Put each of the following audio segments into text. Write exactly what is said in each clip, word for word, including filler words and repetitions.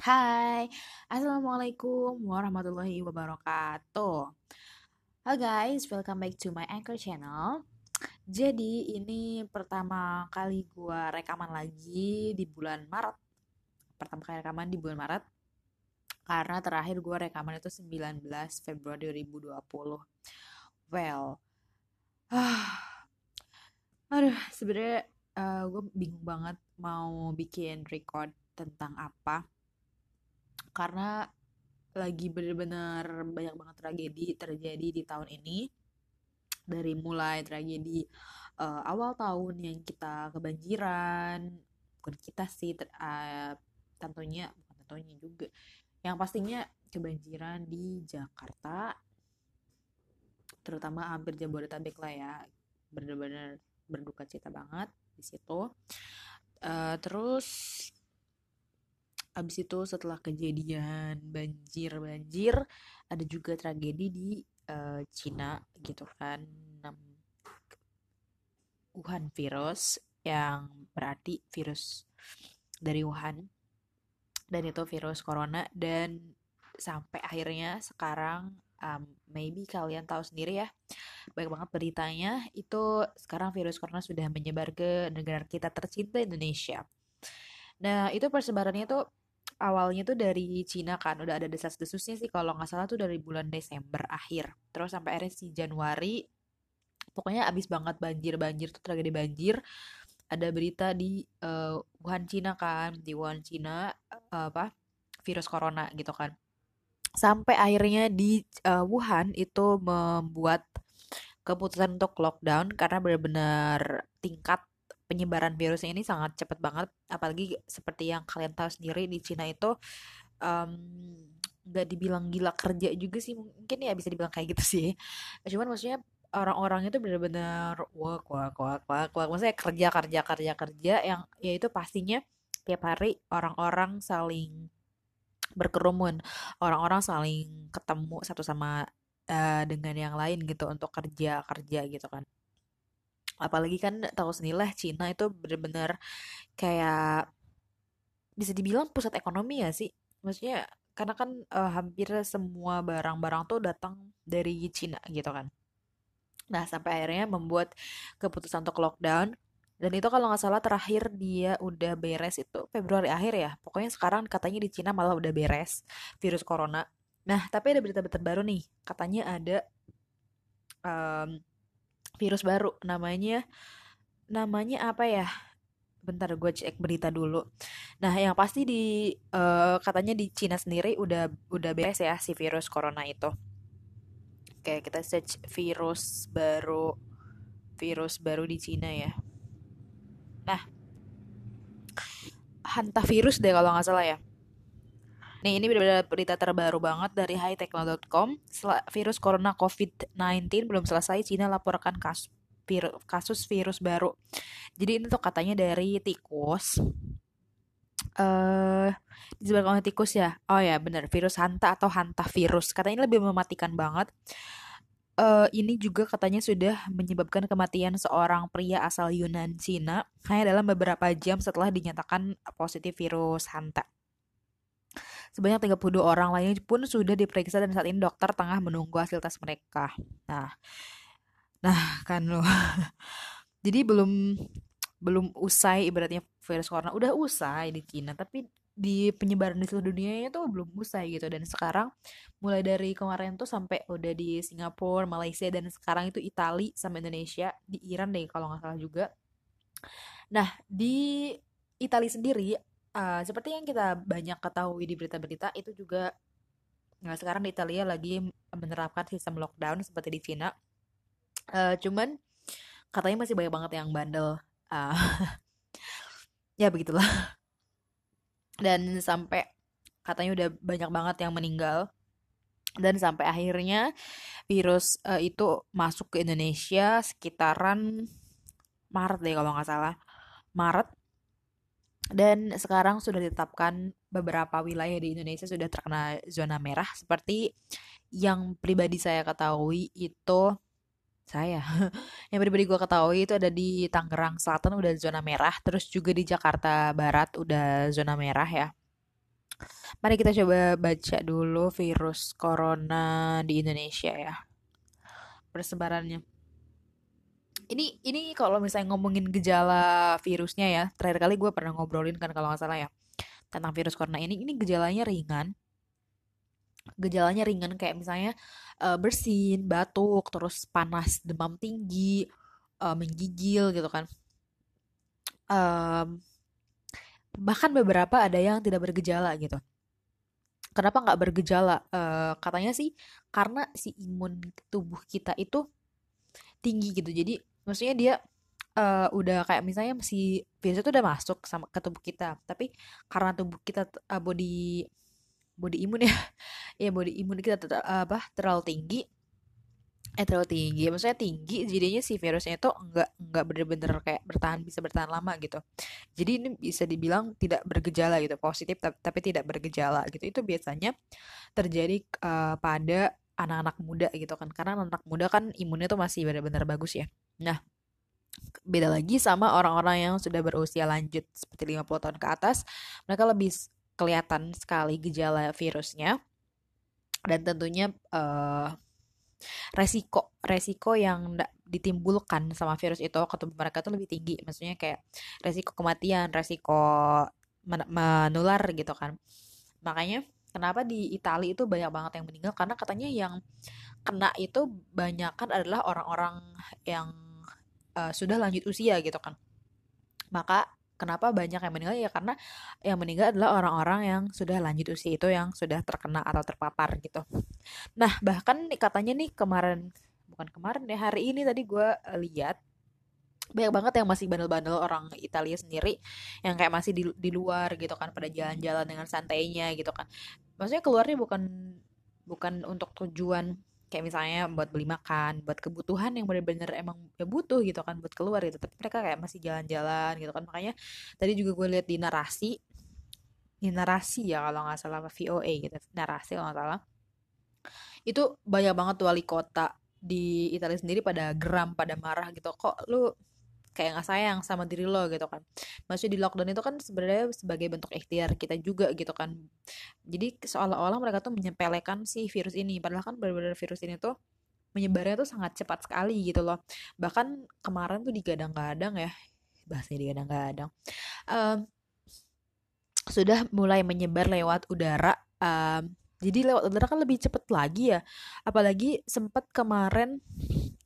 Hai, Assalamualaikum warahmatullahi wabarakatuh. Halo guys, welcome back to my Anchor channel. Jadi ini pertama kali gue rekaman lagi di bulan Maret. Pertama kali rekaman di bulan Maret karena terakhir gue rekaman itu sembilan belas Februari dua ribu dua puluh. Well, ah, aduh sebenarnya uh, gue bingung banget mau bikin record tentang apa. Karena lagi benar-benar banyak banget tragedi terjadi di tahun ini. Dari mulai tragedi uh, awal tahun yang kita kebanjiran, bukan kita sih, ter, uh, tentunya, bukan tentunya juga. Yang pastinya kebanjiran di Jakarta, terutama hampir Jabodetabek lah ya. Benar-benar berduka cita banget di situ. Uh, terus abis itu setelah kejadian banjir-banjir ada juga tragedi di uh, Cina gitu kan, Wuhan virus, yang berarti virus dari Wuhan, dan itu virus corona. Dan sampai akhirnya sekarang um, maybe kalian tahu sendiri ya, banyak banget beritanya itu sekarang virus corona sudah menyebar ke negara kita tercinta Indonesia. Nah itu persebarannya tuh awalnya tuh dari Cina kan, udah ada desas-desusnya sih kalau nggak salah tuh dari bulan Desember akhir, terus sampai akhirnya si Januari, pokoknya abis banget banjir-banjir tuh, tragedi banjir. Ada berita di uh, Wuhan Cina kan, di Wuhan Cina uh, apa virus corona gitu kan, sampai akhirnya di uh, Wuhan itu membuat keputusan untuk lockdown karena benar-benar tingkat penyebaran virusnya ini sangat cepat banget. Apalagi seperti yang kalian tahu sendiri di Cina itu um, gak dibilang gila kerja juga sih, mungkin ya bisa dibilang kayak gitu sih. Cuman maksudnya orang-orangnya tuh benar-benar work work work work work, maksudnya kerja kerja kerja kerja yang ya itu pastinya tiap hari orang-orang saling berkerumun, orang-orang saling ketemu satu sama uh, dengan yang lain gitu untuk kerja kerja gitu kan. Apalagi kan tahu sendiri lah, Cina itu benar-benar kayak bisa dibilang pusat ekonomi ya sih. Maksudnya karena kan uh, hampir semua barang-barang tuh datang dari Cina gitu kan. Nah sampai akhirnya membuat keputusan untuk lockdown. Dan itu kalau nggak salah terakhir dia udah beres itu Februari akhir ya. Pokoknya sekarang katanya di Cina malah udah beres virus corona. Nah tapi ada berita-berita baru nih. Katanya ada... Um, virus baru, namanya namanya apa ya, bentar gue cek berita dulu. Nah yang pasti di uh, katanya di Cina sendiri udah udah beres ya si virus corona itu. Oke, kita search virus baru virus baru di Cina ya. Nah hantavirus deh kalau nggak salah ya. Nih, ini benar-benar berita terbaru banget dari Hitekno dot com. Virus corona covid sembilan belas belum selesai, Cina laporkan kasus, vir- kasus virus baru. Jadi ini tuh katanya dari tikus. Uh, Disebarkan oleh tikus ya. Oh ya benar, virus hanta atau hantavirus. Katanya ini lebih mematikan banget. Uh, ini juga katanya sudah menyebabkan kematian seorang pria asal Yunan, Cina, hanya dalam beberapa jam setelah dinyatakan positif virus hanta. Sebanyak tiga puluh dua orang lainnya pun sudah diperiksa dan saat ini dokter tengah menunggu hasil tes mereka. Nah, nah kan loh. Jadi belum belum usai ibaratnya virus corona, udah usai di Cina, tapi di penyebaran di seluruh dunia itu belum usai gitu. Dan sekarang mulai dari kemarin tuh sampai udah di Singapura, Malaysia, dan sekarang itu Italia sama Indonesia, di Iran deh kalau nggak salah juga. Nah di Italia sendiri, Uh, seperti yang kita banyak ketahui di berita-berita itu juga, nah sekarang di Italia lagi menerapkan sistem lockdown seperti di Cina. Uh, cuman katanya masih banyak banget yang bandel. Uh, ya begitulah. Dan sampai katanya udah banyak banget yang meninggal. Dan sampai akhirnya virus uh, itu masuk ke Indonesia sekitaran Maret deh kalau nggak salah. Maret. Dan sekarang sudah ditetapkan beberapa wilayah di Indonesia sudah terkena zona merah. Seperti yang pribadi saya ketahui itu, saya, yang pribadi gue ketahui itu ada di Tangerang Selatan udah zona merah. Terus juga di Jakarta Barat udah zona merah ya. Mari kita coba baca dulu virus corona di Indonesia ya, persebarannya. Ini ini kalau misalnya ngomongin gejala virusnya ya, terakhir kali gue pernah ngobrolin kan kalau nggak salah ya tentang virus corona ini. Ini gejalanya ringan, gejalanya ringan kayak misalnya uh, bersin, batuk, terus panas, demam tinggi, uh, menggigil gitu kan. Um, bahkan beberapa ada yang tidak bergejala gitu. Kenapa nggak bergejala? Uh, katanya sih karena si imun tubuh kita itu tinggi gitu. Jadi maksudnya dia uh, udah kayak misalnya si virus itu udah masuk sama ke tubuh kita. Tapi karena tubuh kita uh, body body imun ya, ya body imun kita ter, uh, apa terlalu tinggi, eh terlalu tinggi. Maksudnya tinggi, jadinya si virusnya itu nggak nggak bener-bener kayak bertahan bisa bertahan lama gitu. Jadi ini bisa dibilang tidak bergejala gitu, positif tapi, tapi tidak bergejala gitu. Itu biasanya terjadi uh, pada anak-anak muda gitu kan, karena anak muda kan imunnya tuh masih benar-benar bagus ya. Nah, beda lagi sama orang-orang yang sudah berusia lanjut seperti lima puluh tahun ke atas, mereka lebih kelihatan sekali gejala virusnya dan tentunya uh, resiko resiko yang ditimbulkan sama virus itu ke tubuh mereka tuh lebih tinggi. Maksudnya kayak resiko kematian, resiko men- menular gitu kan. Makanya kenapa di Italia itu banyak banget yang meninggal? Karena katanya yang kena itu banyakan adalah orang-orang yang uh, sudah lanjut usia gitu kan. Maka kenapa banyak yang meninggal? Ya karena yang meninggal adalah orang-orang yang sudah lanjut usia itu yang sudah terkena atau terpapar gitu. Nah bahkan katanya nih kemarin, bukan kemarin ya hari ini tadi gue lihat banyak banget yang masih bandel-bandel orang Italia sendiri yang kayak masih di, di luar gitu kan, pada jalan-jalan dengan santainya gitu kan. Maksudnya keluarnya bukan bukan untuk tujuan kayak misalnya buat beli makan, buat kebutuhan yang benar-benar emang ya butuh gitu kan buat keluar gitu, tapi mereka kayak masih jalan-jalan gitu kan. Makanya tadi juga gue lihat di narasi di narasi ya kalau nggak salah V O A gitu, narasi kalau nggak salah itu banyak banget wali kota di Italia sendiri pada geram, pada marah gitu, kok lu kayak nggak sayang sama diri lo gitu kan. Maksudnya di lockdown itu kan sebenarnya sebagai bentuk ikhtiar kita juga gitu kan. Jadi seolah-olah mereka tuh menyepelekan si virus ini, padahal kan benar-benar virus ini tuh menyebarnya tuh sangat cepat sekali gitu loh. Bahkan kemarin tuh digadang-gadang ya, bahasanya digadang-gadang um, sudah mulai menyebar lewat udara. um, Jadi lewat udara kan lebih cepet lagi ya. Apalagi sempat kemarin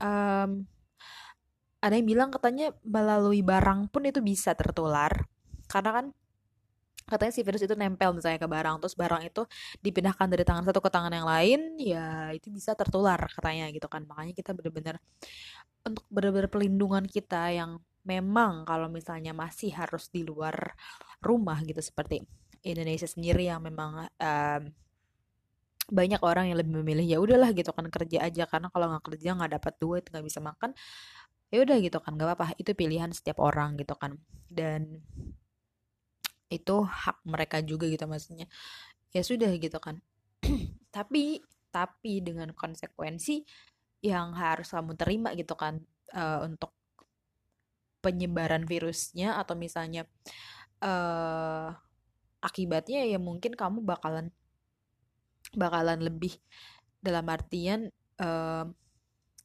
um, ada yang bilang katanya melalui barang pun itu bisa tertular. Karena kan katanya si virus itu nempel misalnya ke barang, terus barang itu dipindahkan dari tangan satu ke tangan yang lain, ya itu bisa tertular katanya gitu kan. Makanya kita benar-benar untuk benar-benar pelindungan kita yang memang kalau misalnya masih harus di luar rumah gitu, seperti Indonesia sendiri yang memang um, banyak orang yang lebih memilih ya udahlah gitu kan, kerja aja, karena kalau nggak kerja nggak dapat duit, nggak bisa makan, ya udah gitu kan, nggak apa-apa, itu pilihan setiap orang gitu kan, dan itu hak mereka juga gitu, maksudnya ya sudah gitu kan. tapi tapi dengan konsekuensi yang harus kamu terima gitu kan, uh, untuk penyebaran virusnya atau misalnya uh, akibatnya ya mungkin kamu bakalan bakalan lebih dalam artian uh,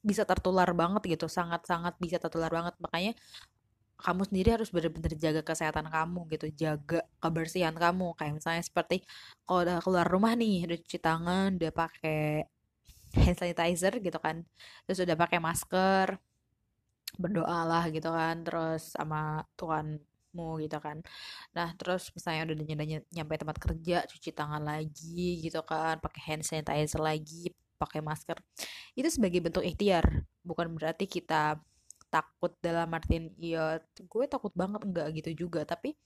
bisa tertular banget gitu, sangat-sangat bisa tertular banget. Makanya kamu sendiri harus benar-benar jaga kesehatan kamu gitu, jaga kebersihan kamu. Kayak misalnya seperti kalau udah keluar rumah nih, udah cuci tangan, udah pakai hand sanitizer gitu kan, terus udah pakai masker, berdoalah gitu kan, terus sama Tuhan mu gitu kan. Nah terus misalnya udah nyampe tempat kerja, cuci tangan lagi gitu kan, pakai hand sanitizer lagi, pakai masker. Itu sebagai bentuk ikhtiar, bukan berarti kita takut dalam artian ya gue takut banget, enggak gitu juga, tapi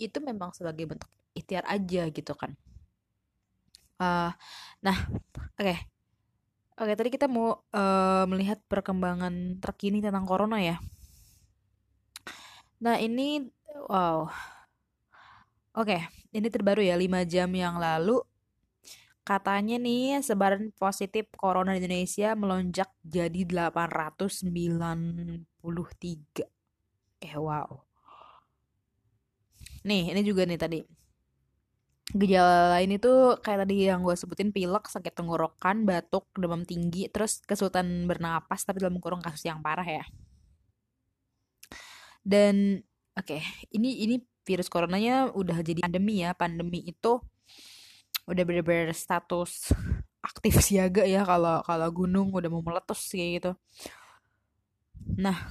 itu memang sebagai bentuk ikhtiar aja gitu kan. Uh, nah oke okay. oke okay, tadi kita mau uh, melihat perkembangan terkini tentang corona ya. Nah ini, wow, oke, ini terbaru ya, lima jam yang lalu, katanya nih sebaran positif corona di Indonesia melonjak jadi delapan ratus sembilan puluh tiga. Eh wow. Nih, ini juga nih tadi, Gejala lain itu kayak tadi yang gue sebutin, pilek, sakit tenggorokan, batuk, demam tinggi, terus kesulitan bernapas, tapi dalam kurung kasus yang parah ya. Dan oke, okay, ini ini virus coronanya udah jadi pandemi ya. Pandemi itu udah bener-bener status aktif siaga ya, kalau kalau gunung udah mau meletus kayak gitu. Nah,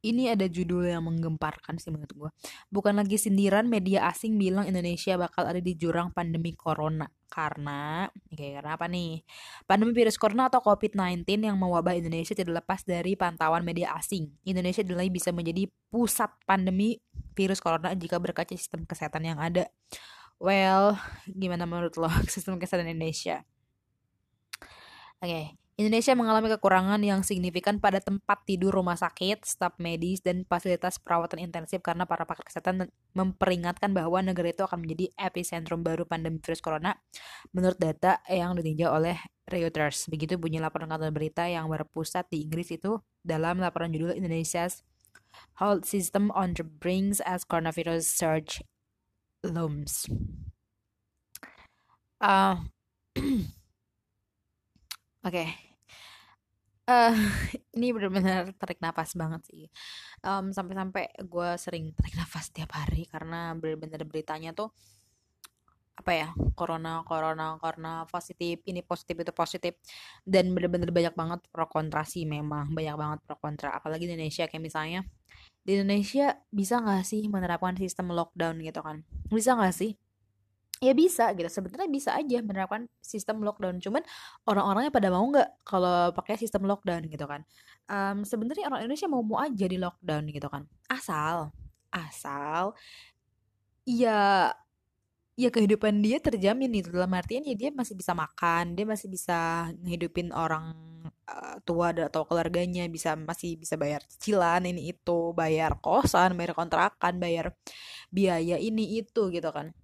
ini ada judul yang menggemparkan sih menurut gue. Bukan lagi sindiran media asing bilang Indonesia bakal ada di jurang pandemi corona. Karena, kayak karena apa nih? Pandemi virus corona atau covid sembilan belas yang mewabah Indonesia tidak lepas dari pantauan media asing. Indonesia dinilai bisa menjadi pusat pandemi virus corona jika berkaca sistem kesehatan yang ada. Well, gimana menurut lo sistem kesehatan Indonesia? Oke. Okay. Indonesia mengalami kekurangan yang signifikan pada tempat tidur rumah sakit, staf medis, dan fasilitas perawatan intensif karena para pakar kesehatan memperingatkan bahwa negara itu akan menjadi epicentrum baru pandemi virus corona menurut data yang ditinjau oleh Reuters. Begitu bunyi laporan kantor berita yang berpusat di Inggris itu dalam laporan judul Indonesia's Health System on the Brink as Coronavirus Surge Looms. Uh, Oke. Okay. Uh, ini benar-benar tarik nafas banget sih. Um, sampai-sampai gue sering tarik nafas tiap hari karena benar-benar beritanya tuh apa ya, corona, corona, corona, positif, ini positif, itu positif, dan benar-benar banyak banget pro kontra sih, memang banyak banget pro kontra. Apalagi di Indonesia, kayak misalnya di Indonesia bisa nggak sih menerapkan sistem lockdown gitu kan? Bisa nggak sih? Ya bisa gitu, sebenarnya bisa aja menerapkan sistem lockdown, cuman orang-orangnya pada mau nggak kalau pakai sistem lockdown gitu kan. Um, sebenarnya orang Indonesia mau-mau aja di lockdown gitu kan, asal asal ya ya kehidupan dia terjamin gitu, dalam artian ya dia masih bisa makan, dia masih bisa ngehidupin orang uh, tua atau keluarganya, bisa masih bisa bayar cicilan ini itu, bayar kosan, bayar kontrakan, bayar biaya ini itu gitu kan.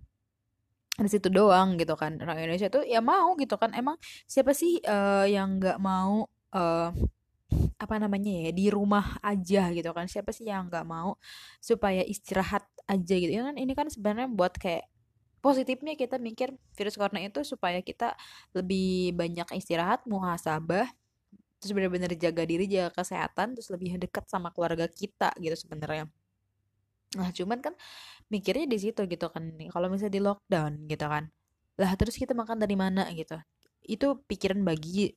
Di situ doang gitu kan, orang Indonesia tuh ya mau gitu kan. Emang siapa sih uh, yang nggak mau uh, apa namanya ya, di rumah aja gitu kan. Siapa sih yang nggak mau supaya istirahat aja gitu ya kan. Ini kan sebenarnya buat kayak positifnya kita mikir virus corona itu supaya kita lebih banyak istirahat, muhasabah, terus benar-benar jaga diri, jaga kesehatan, terus lebih dekat sama keluarga kita gitu sebenarnya. Nah cuman kan mikirnya di situ gitu kan, kalau misalnya di lockdown gitu kan, lah terus kita makan dari mana gitu. Itu pikiran bagi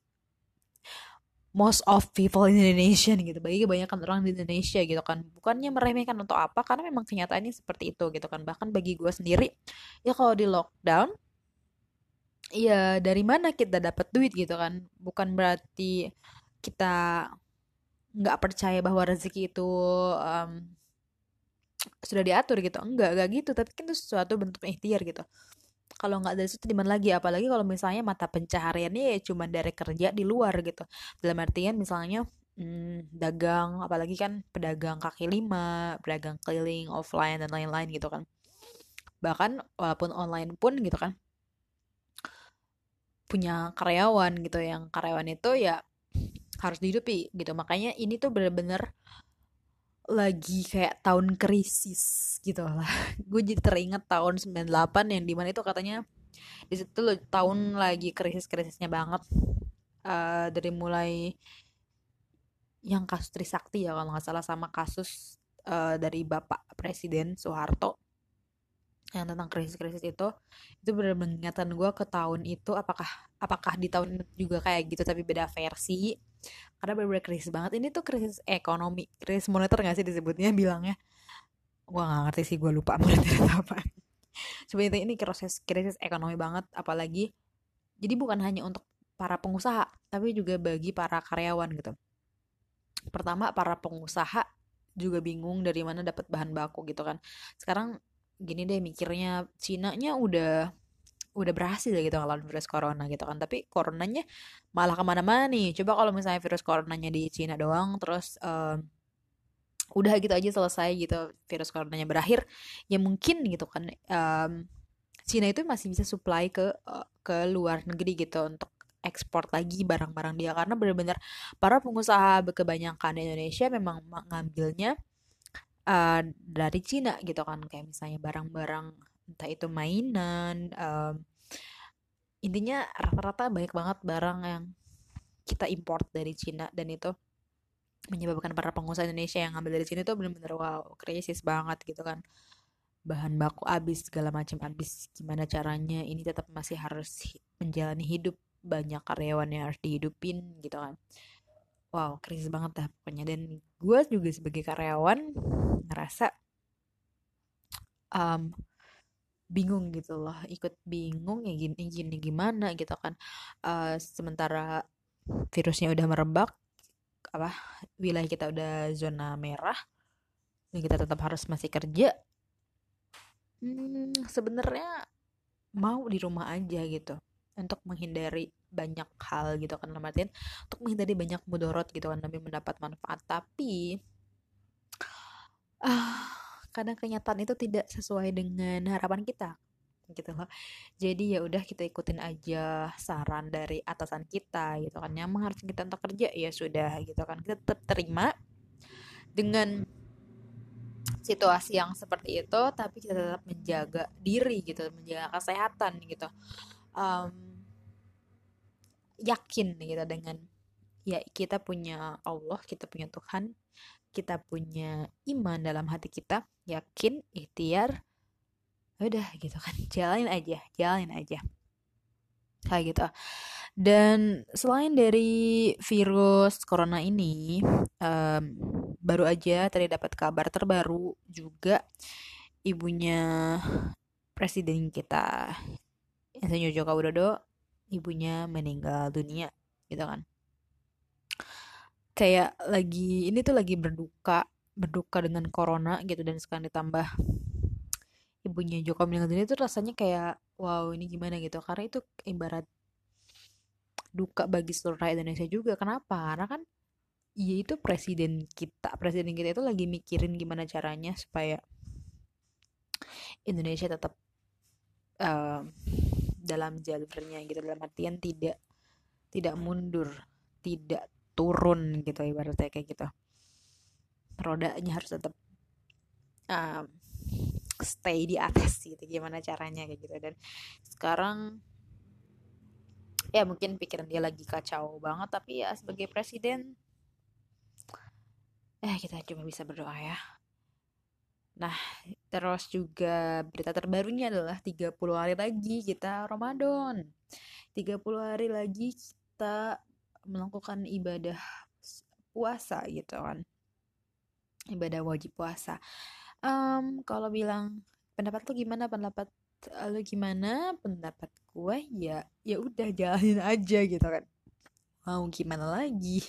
most of people in Indonesia gitu, bagi kebanyakan orang di Indonesia gitu kan. Bukannya meremehkan untuk apa, karena memang kenyataannya seperti itu gitu kan. Bahkan bagi gue sendiri, ya kalau di lockdown, ya dari mana kita dapat duit gitu kan. Bukan berarti kita gak percaya bahwa rezeki itu um, sudah diatur gitu, enggak, enggak gitu, tapi kan itu sesuatu bentuk ikhtiar gitu. Kalau enggak dari situ di mana lagi, apalagi kalau misalnya mata pencahariannya ya cuma dari kerja di luar gitu, dalam artian misalnya hmm, dagang, apalagi kan pedagang kaki lima, pedagang keliling, offline, dan lain-lain gitu kan. Bahkan walaupun online pun gitu kan punya karyawan gitu, yang karyawan itu ya harus dihidupi gitu. Makanya ini tuh benar-benar lagi kayak tahun krisis gitu lah. Gue jadi teringat tahun sembilan puluh delapan yang dimana itu katanya di situ loh, tahun lagi krisis-krisisnya banget. Uh, dari mulai yang kasus Trisakti ya kalau nggak salah, sama kasus uh, dari Bapak Presiden Soeharto yang tentang krisis-krisis itu, itu benar mengingatkan gue ke tahun itu. Apakah apakah di tahun itu juga kayak gitu tapi beda versi? Karena benar-benar krisis banget. Ini tuh krisis ekonomi, krisis moneter nggak sih disebutnya, bilangnya? Gue nggak ngerti sih, gue lupa moneter itu apa. Sebenarnya ini krisis krisis ekonomi banget, apalagi jadi bukan hanya untuk para pengusaha, tapi juga bagi para karyawan gitu. Pertama, para pengusaha juga bingung dari mana dapat bahan baku gitu kan. Sekarang gini deh mikirnya, Cina-nya udah udah berhasil gitu ngelawan virus corona gitu kan, tapi coronanya malah kemana-mana nih. Coba kalau misalnya virus coronanya di Cina doang, terus um, udah gitu aja selesai gitu, virus coronanya berakhir, ya mungkin gitu kan um, Cina itu masih bisa supply ke uh, ke luar negeri gitu untuk ekspor lagi barang-barang dia, karena benar-benar para pengusaha kebanyakan di Indonesia memang mengambilnya Uh, dari Cina gitu kan. Kayak misalnya barang-barang entah itu mainan, um, intinya rata-rata banyak banget barang yang kita import dari Cina, dan itu menyebabkan para pengusaha Indonesia yang ngambil dari Cina itu benar-benar wow, krisis banget gitu kan. Bahan baku habis, segala macam habis. Gimana caranya? Ini tetap masih harus menjalani hidup, banyak karyawan yang harus dihidupin gitu kan. Wow, krisis banget dah pokoknya. Dan gue juga sebagai karyawan ngerasa um, bingung gitu loh, ikut bingung ya gini gini gimana gitu kan. Uh, sementara virusnya udah merebak, apa wilayah kita udah zona merah, dan kita tetap harus masih kerja. Hmm, sebenarnya mau di rumah aja gitu, untuk menghindari banyak hal gitu kan, namanya untuk menghindari banyak mudorot gitu kan, demi mendapat manfaat. Tapi ah, kadang kenyataan itu tidak sesuai dengan harapan kita gitu loh. Jadi ya udah kita ikutin aja saran dari atasan kita gitu kan, yang mengharuskan kita untuk kerja ya sudah gitu kan, kita tetap terima dengan situasi yang seperti itu, tapi kita tetap menjaga diri gitu, menjaga kesehatan gitu, um, yakin gitu dengan ya kita punya Allah, kita punya Tuhan, kita punya iman dalam hati kita, yakin, ikhtiar, udah gitu kan, jalanin aja, jalanin aja kayak gitu. Dan selain dari virus corona ini, um, baru aja tadi dapat kabar terbaru juga, ibunya presiden kita Insinyur Joko Widodo, ibunya meninggal dunia gitu kan. Kayak lagi ini tuh lagi berduka, berduka dengan corona gitu, dan sekarang ditambah ibunya Jokowi meninggal dunia, itu rasanya kayak wow, ini gimana gitu. Karena itu ibarat duka bagi seluruh rakyat Indonesia juga. Kenapa? Karena kan ya itu presiden kita, presiden kita itu lagi mikirin gimana caranya supaya Indonesia tetap uh, dalam jalurnya gitu, dalam artian tidak tidak mundur, tidak turun gitu, ibaratnya kayak gitu. Rodanya harus tetap uh, stay di atas gitu, gimana caranya kayak gitu. Dan sekarang ya mungkin pikiran dia lagi kacau banget, tapi ya sebagai presiden eh kita cuma bisa berdoa ya. Nah, terus juga berita terbarunya adalah tiga puluh hari lagi kita Ramadan. tiga puluh hari lagi kita melakukan ibadah puasa gitu kan, ibadah wajib puasa. Um, kalau bilang pendapat lu gimana, pendapat lu gimana, pendapat gue ya ya udah jalanin aja gitu kan, mau gimana lagi.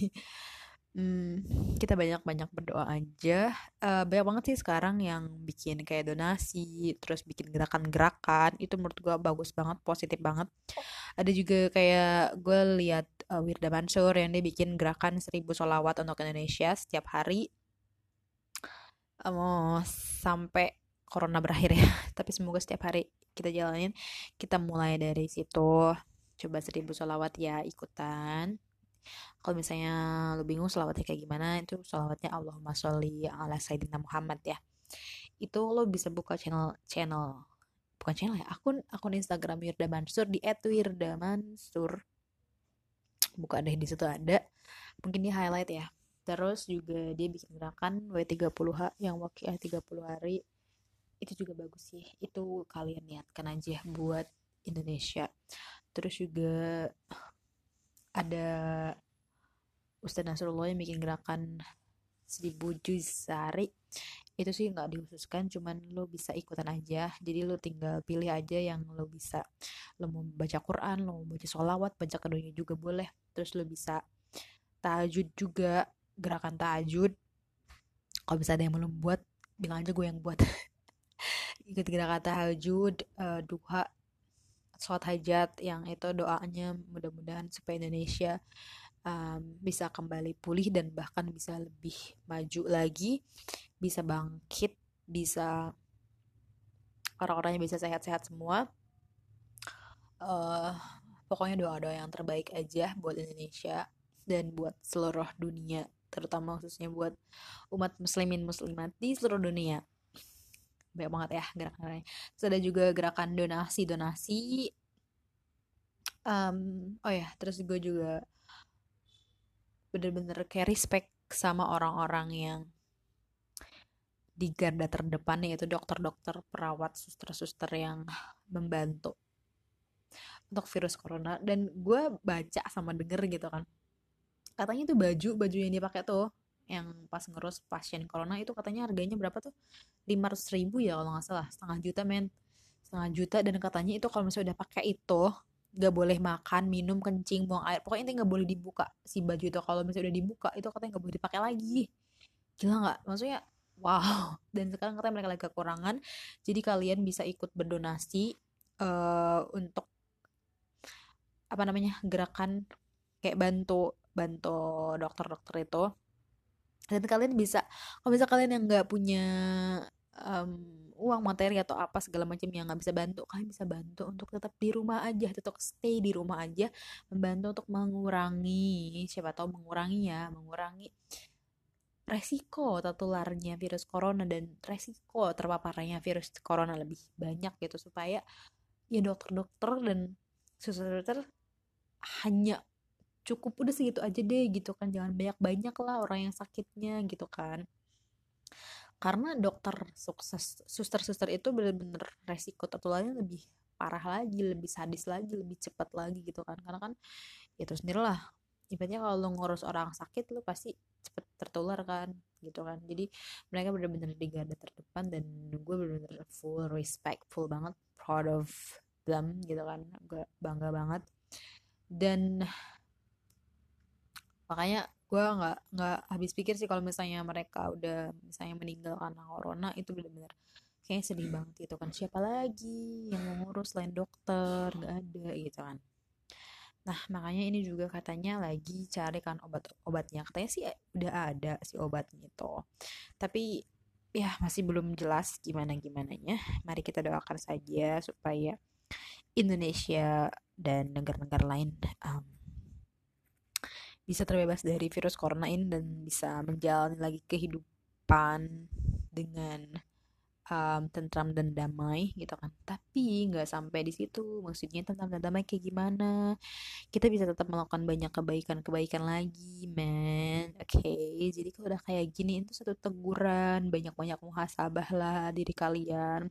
hmm, kita banyak-banyak berdoa aja. Uh, banyak banget sih sekarang yang bikin kayak donasi, terus bikin gerakan-gerakan, itu menurut gue bagus banget, positif banget. Ada juga kayak gue lihat uh, Wirda Mansur yang dia bikin gerakan seribu sholawat untuk Indonesia setiap hari, mau sampai corona berakhir ya. Tapi semoga setiap hari kita jalanin. Kita mulai dari situ, coba seribu sholawat ya, ikutan. Kalau misalnya lu bingung sholawatnya kayak gimana, itu sholawatnya Allahumma sholli ala sayyidina Muhammad ya. Itu lo bisa buka channel channel bukan channel ya, akun akun Instagram Wirda Mansur di et wirda mansur. Buka deh, di situ ada, mungkin di highlight ya. Terus juga dia bikin gerakan W tiga puluh H yang wakil tiga puluh hari, itu juga bagus sih, itu kalian niatkan aja buat Indonesia. Terus juga ada Ustadz Nasrullah yang bikin gerakan seribu juz sehari, itu sih nggak dikhususkan, cuman lo bisa ikutan aja. Jadi lo tinggal pilih aja yang lo bisa, lo mau baca Quran, lo mau baca sholawat, baca keduanya juga boleh. Terus lo bisa tahajud juga, gerakan tahajud. Kalau bisa ada yang belum buat, bilang aja gue yang buat. Ikut gerakan tahajud, uh, duha, sholat hajat, yang itu doanya mudah-mudahan supaya Indonesia um, bisa kembali pulih, dan bahkan bisa lebih maju lagi, bisa bangkit, bisa orang-orangnya bisa sehat-sehat semua. Uh, pokoknya doa-doa yang terbaik aja buat Indonesia dan buat seluruh dunia, terutama khususnya buat umat muslimin muslimat di seluruh dunia. banyak banget ya gerakan-gerakannya. Terus ada juga gerakan donasi-donasi. Um, oh ya, terus gue juga bener-bener kayak respect sama orang-orang yang di garda terdepan, yaitu dokter-dokter, perawat, suster-suster yang membantu untuk virus corona. Dan gue baca sama denger gitu kan, katanya tuh baju baju yang dipakai tuh yang pas ngurus pasien corona itu katanya harganya berapa tuh, lima ratus ribu ya kalau nggak salah, setengah juta men setengah juta. Dan katanya itu kalau misalnya udah pakai itu nggak boleh makan, minum, kencing, buang air, pokoknya itu nggak boleh dibuka si baju itu. Kalau misalnya udah dibuka itu katanya nggak boleh dipakai lagi. Gila nggak maksudnya? Wow. Dan sekarang katanya mereka lagi kekurangan, jadi kalian bisa ikut berdonasi uh, untuk apa namanya, gerakan kayak bantu bantu dokter-dokter itu. Dan kalian bisa, kalau bisa kalian yang nggak punya um, uang materi atau apa segala macam yang nggak bisa bantu, kalian bisa bantu untuk tetap di rumah aja, tetap stay di rumah aja, membantu untuk mengurangi, siapa tahu mengurangi ya, mengurangi resiko tertularnya virus corona dan resiko terpaparnya virus corona lebih banyak gitu, supaya ya dokter-dokter dan suster-suster hanya cukup udah segitu aja deh gitu kan, jangan banyak-banyak lah orang yang sakitnya gitu kan. Karena dokter sukses, suster-suster itu benar-benar resiko tertularnya lebih parah lagi, lebih sadis lagi, lebih cepat lagi gitu kan. Karena kan itu sendirilah, ibaratnya kalau lo ngurus orang sakit lo pasti cepet tertular kan gitu kan. Jadi mereka benar-benar di garda terdepan dan gue benar-benar full respectful banget, proud of them gitu kan, gue bangga banget. Dan makanya gue nggak nggak habis pikir sih kalau misalnya mereka udah misalnya meninggal karena corona, itu benar-benar kayaknya sedih banget gitu kan. Siapa lagi yang mengurus selain dokter, nggak ada gitu kan. Nah makanya ini juga katanya lagi cari kan obat-obatnya, katanya sih udah ada si obatnya itu, tapi ya masih belum jelas gimana-gimananya. Mari kita doakan saja supaya Indonesia dan negara-negara lain um, bisa terbebas dari virus corona ini dan bisa menjalani lagi kehidupan dengan Um, tentram dan damai gitu kan. Tapi nggak sampai di situ, maksudnya tentram dan damai kayak gimana? Kita bisa tetap melakukan banyak kebaikan-kebaikan lagi, man. Oke, okay. Jadi kalau udah kayak gini itu satu teguran, banyak-banyak muhasabah lah diri kalian,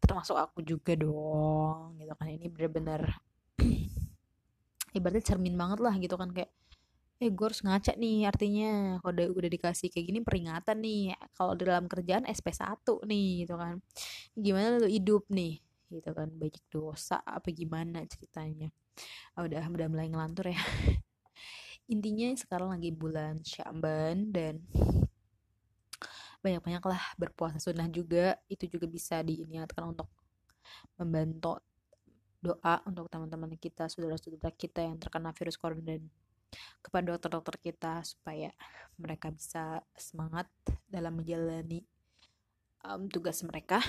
termasuk aku juga dong, gitu kan. Ini benar-benar ibaratnya cermin banget lah gitu kan, kayak eh gue harus ngaca nih, artinya kalau udah, udah dikasih kayak gini peringatan nih, kalau dalam kerjaan S P satu nih gitu kan, gimana lu hidup nih gitu kan, banyak dosa apa gimana ceritanya. Oh, udah udah mulai ngelantur ya. Intinya sekarang lagi bulan Sya'ban dan banyak-banyaklah berpuasa sunnah juga, itu juga bisa diingatkan untuk membantu doa untuk teman-teman kita, saudara-saudara kita yang terkena virus corona, dan kepada dokter-dokter kita supaya mereka bisa semangat dalam menjalani um, tugas mereka.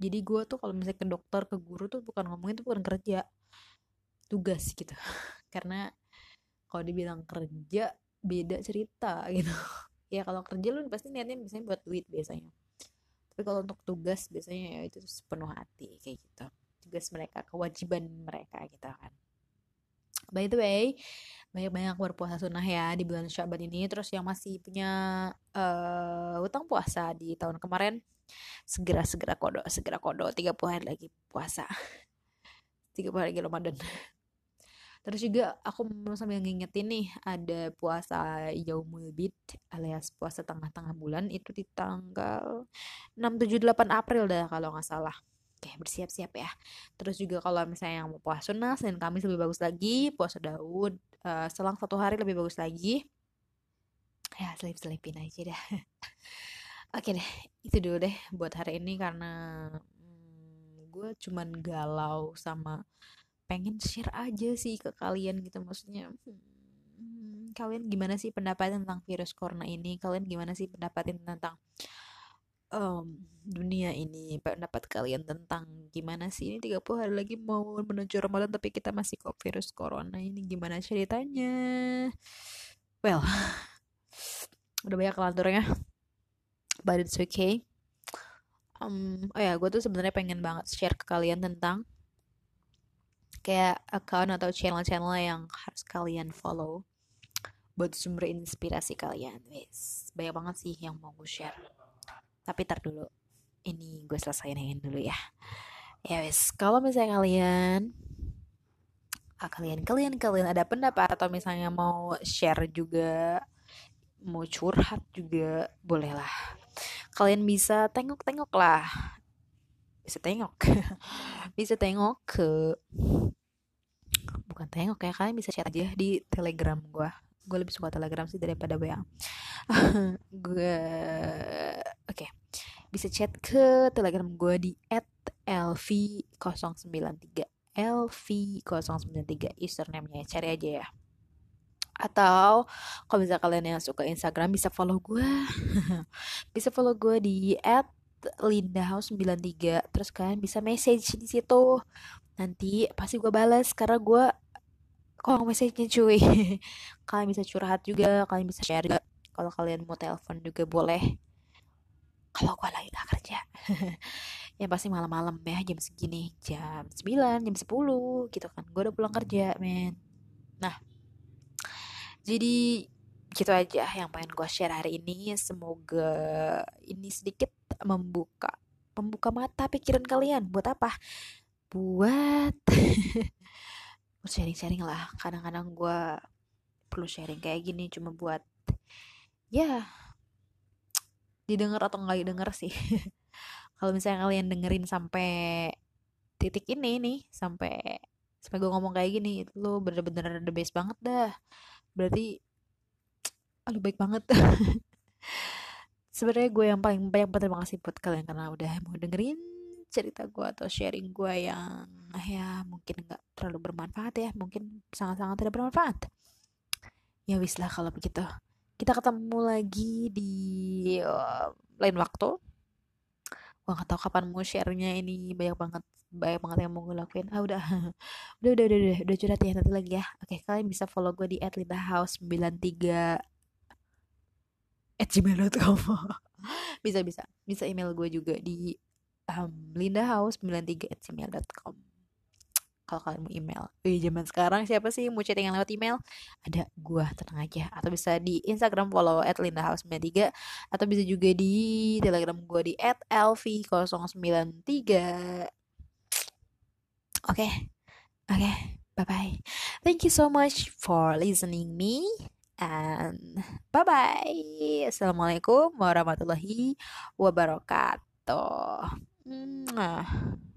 Jadi gue tuh kalau misalnya ke dokter, ke guru tuh bukan ngomongin, itu bukan kerja, tugas gitu. Karena kalau dibilang kerja beda cerita gitu. Ya kalau kerja lu pasti niatnya biasanya buat duit biasanya. Tapi kalau untuk tugas biasanya ya itu sepenuh hati kayak gitu. Tugas mereka, kewajiban mereka gitu kan. By the way, banyak-banyak berpuasa sunnah ya di bulan Sya'ban ini. Terus yang masih punya uh, utang puasa di tahun kemarin, segera-segera kodo, segera kodo, tiga puluh hari lagi puasa, tiga puluh hari lagi Ramadan. Terus juga aku sambil ngingetin nih, ada puasa Yaumul Bid alias puasa tengah-tengah bulan, itu di tanggal enam, tujuh, delapan April dah kalau gak salah. Oke, bersiap-siap ya. Terus juga kalau misalnya yang mau puasa sunnah, Senin Kamis lebih bagus lagi. Puasa Daud, uh, selang satu hari lebih bagus lagi. Ya, selip-selipin aja dah. Oke deh, itu dulu deh buat hari ini. Karena hmm, gue cuman galau sama pengen share aja sih ke kalian gitu. Maksudnya, hmm, kalian gimana sih pendapatnya tentang virus corona ini? Kalian gimana sih pendapatnya tentang Um, dunia ini? Pendapat kalian tentang gimana sih ini tiga puluh hari lagi mau menuju Ramadan tapi kita masih kok virus corona ini, gimana ceritanya? Well, udah banyak lanturnya, but it's okay. um, oh ya, gue tuh sebenarnya pengen banget share ke kalian tentang kayak account atau channel-channel yang harus kalian follow buat sumber inspirasi kalian. Wes, banyak banget sih yang mau gue share, tapi tar dulu, ini gue selesain yang dulu ya. Ya wes, kalau misalnya kalian ah, kalian kalian kalian ada pendapat atau misalnya mau share juga, mau curhat juga, bolehlah. Kalian bisa tengok-tengok lah, bisa tengok bisa tengok ke bukan tengok ya, kalian bisa chat aja di Telegram. Gue gue lebih suka Telegram sih daripada W A. Gue oke okay. Bisa chat ke Telegram gue di L V zero sembilan tiga, L V zero sembilan tiga username-nya, cari aja ya. Atau kalau bisa kalian yang suka Instagram bisa follow gue bisa follow gue di lindahaw sembilan tiga, terus kalian bisa message di situ, nanti pasti gue balas karena gue kok message-nya cuy. Kalian bisa curhat juga, kalian bisa share juga, kalau kalian mau telepon juga boleh kalau gue lagi gak kerja. Ya pasti malam-malam ya, jam segini, jam sembilan, jam sepuluh gitu kan, gue udah pulang kerja men. Nah jadi gitu aja yang pengen gue share hari ini. Semoga ini sedikit membuka membuka mata pikiran kalian. Buat apa? Buat sharing-sharing lah. Kadang-kadang gue perlu sharing kayak gini cuma buat ya didengar atau nggak didengar sih. Kalau misalnya kalian dengerin sampai titik ini nih, sampai sampai gue ngomong kayak gini, itu lo bener-bener the best banget dah. Berarti lu baik banget. Sebenarnya gue yang paling banyak berterima kasih buat kalian karena udah mau dengerin cerita gue atau sharing gue yang ya mungkin nggak terlalu bermanfaat ya, mungkin sangat-sangat tidak bermanfaat. Ya wis lah kalau begitu, kita ketemu lagi di uh, lain waktu. Gue nggak tahu kapan mau share-nya, ini banyak banget banyak banget yang mau gue lakuin. Ah udah udah udah udah udah, udah curhat ya, nanti lagi ya. Oke, kalian bisa follow gue di at lindahaw sembilan tiga at gmail dot com. bisa bisa bisa email gue juga di um, lindahaw sembilan tiga at gmail dot com kalau kalian mau email. Wih, zaman sekarang siapa sih mau chattingan lewat email? Ada gue, tenang aja. Atau bisa di Instagram follow at lindahaw sembilan tiga, atau bisa juga di Telegram gue di at L V zero sembilan tiga. Oke, okay. oke, okay. Bye-bye. Thank you so much for listening me. And bye-bye. Assalamualaikum warahmatullahi wabarakatuh. Mwah.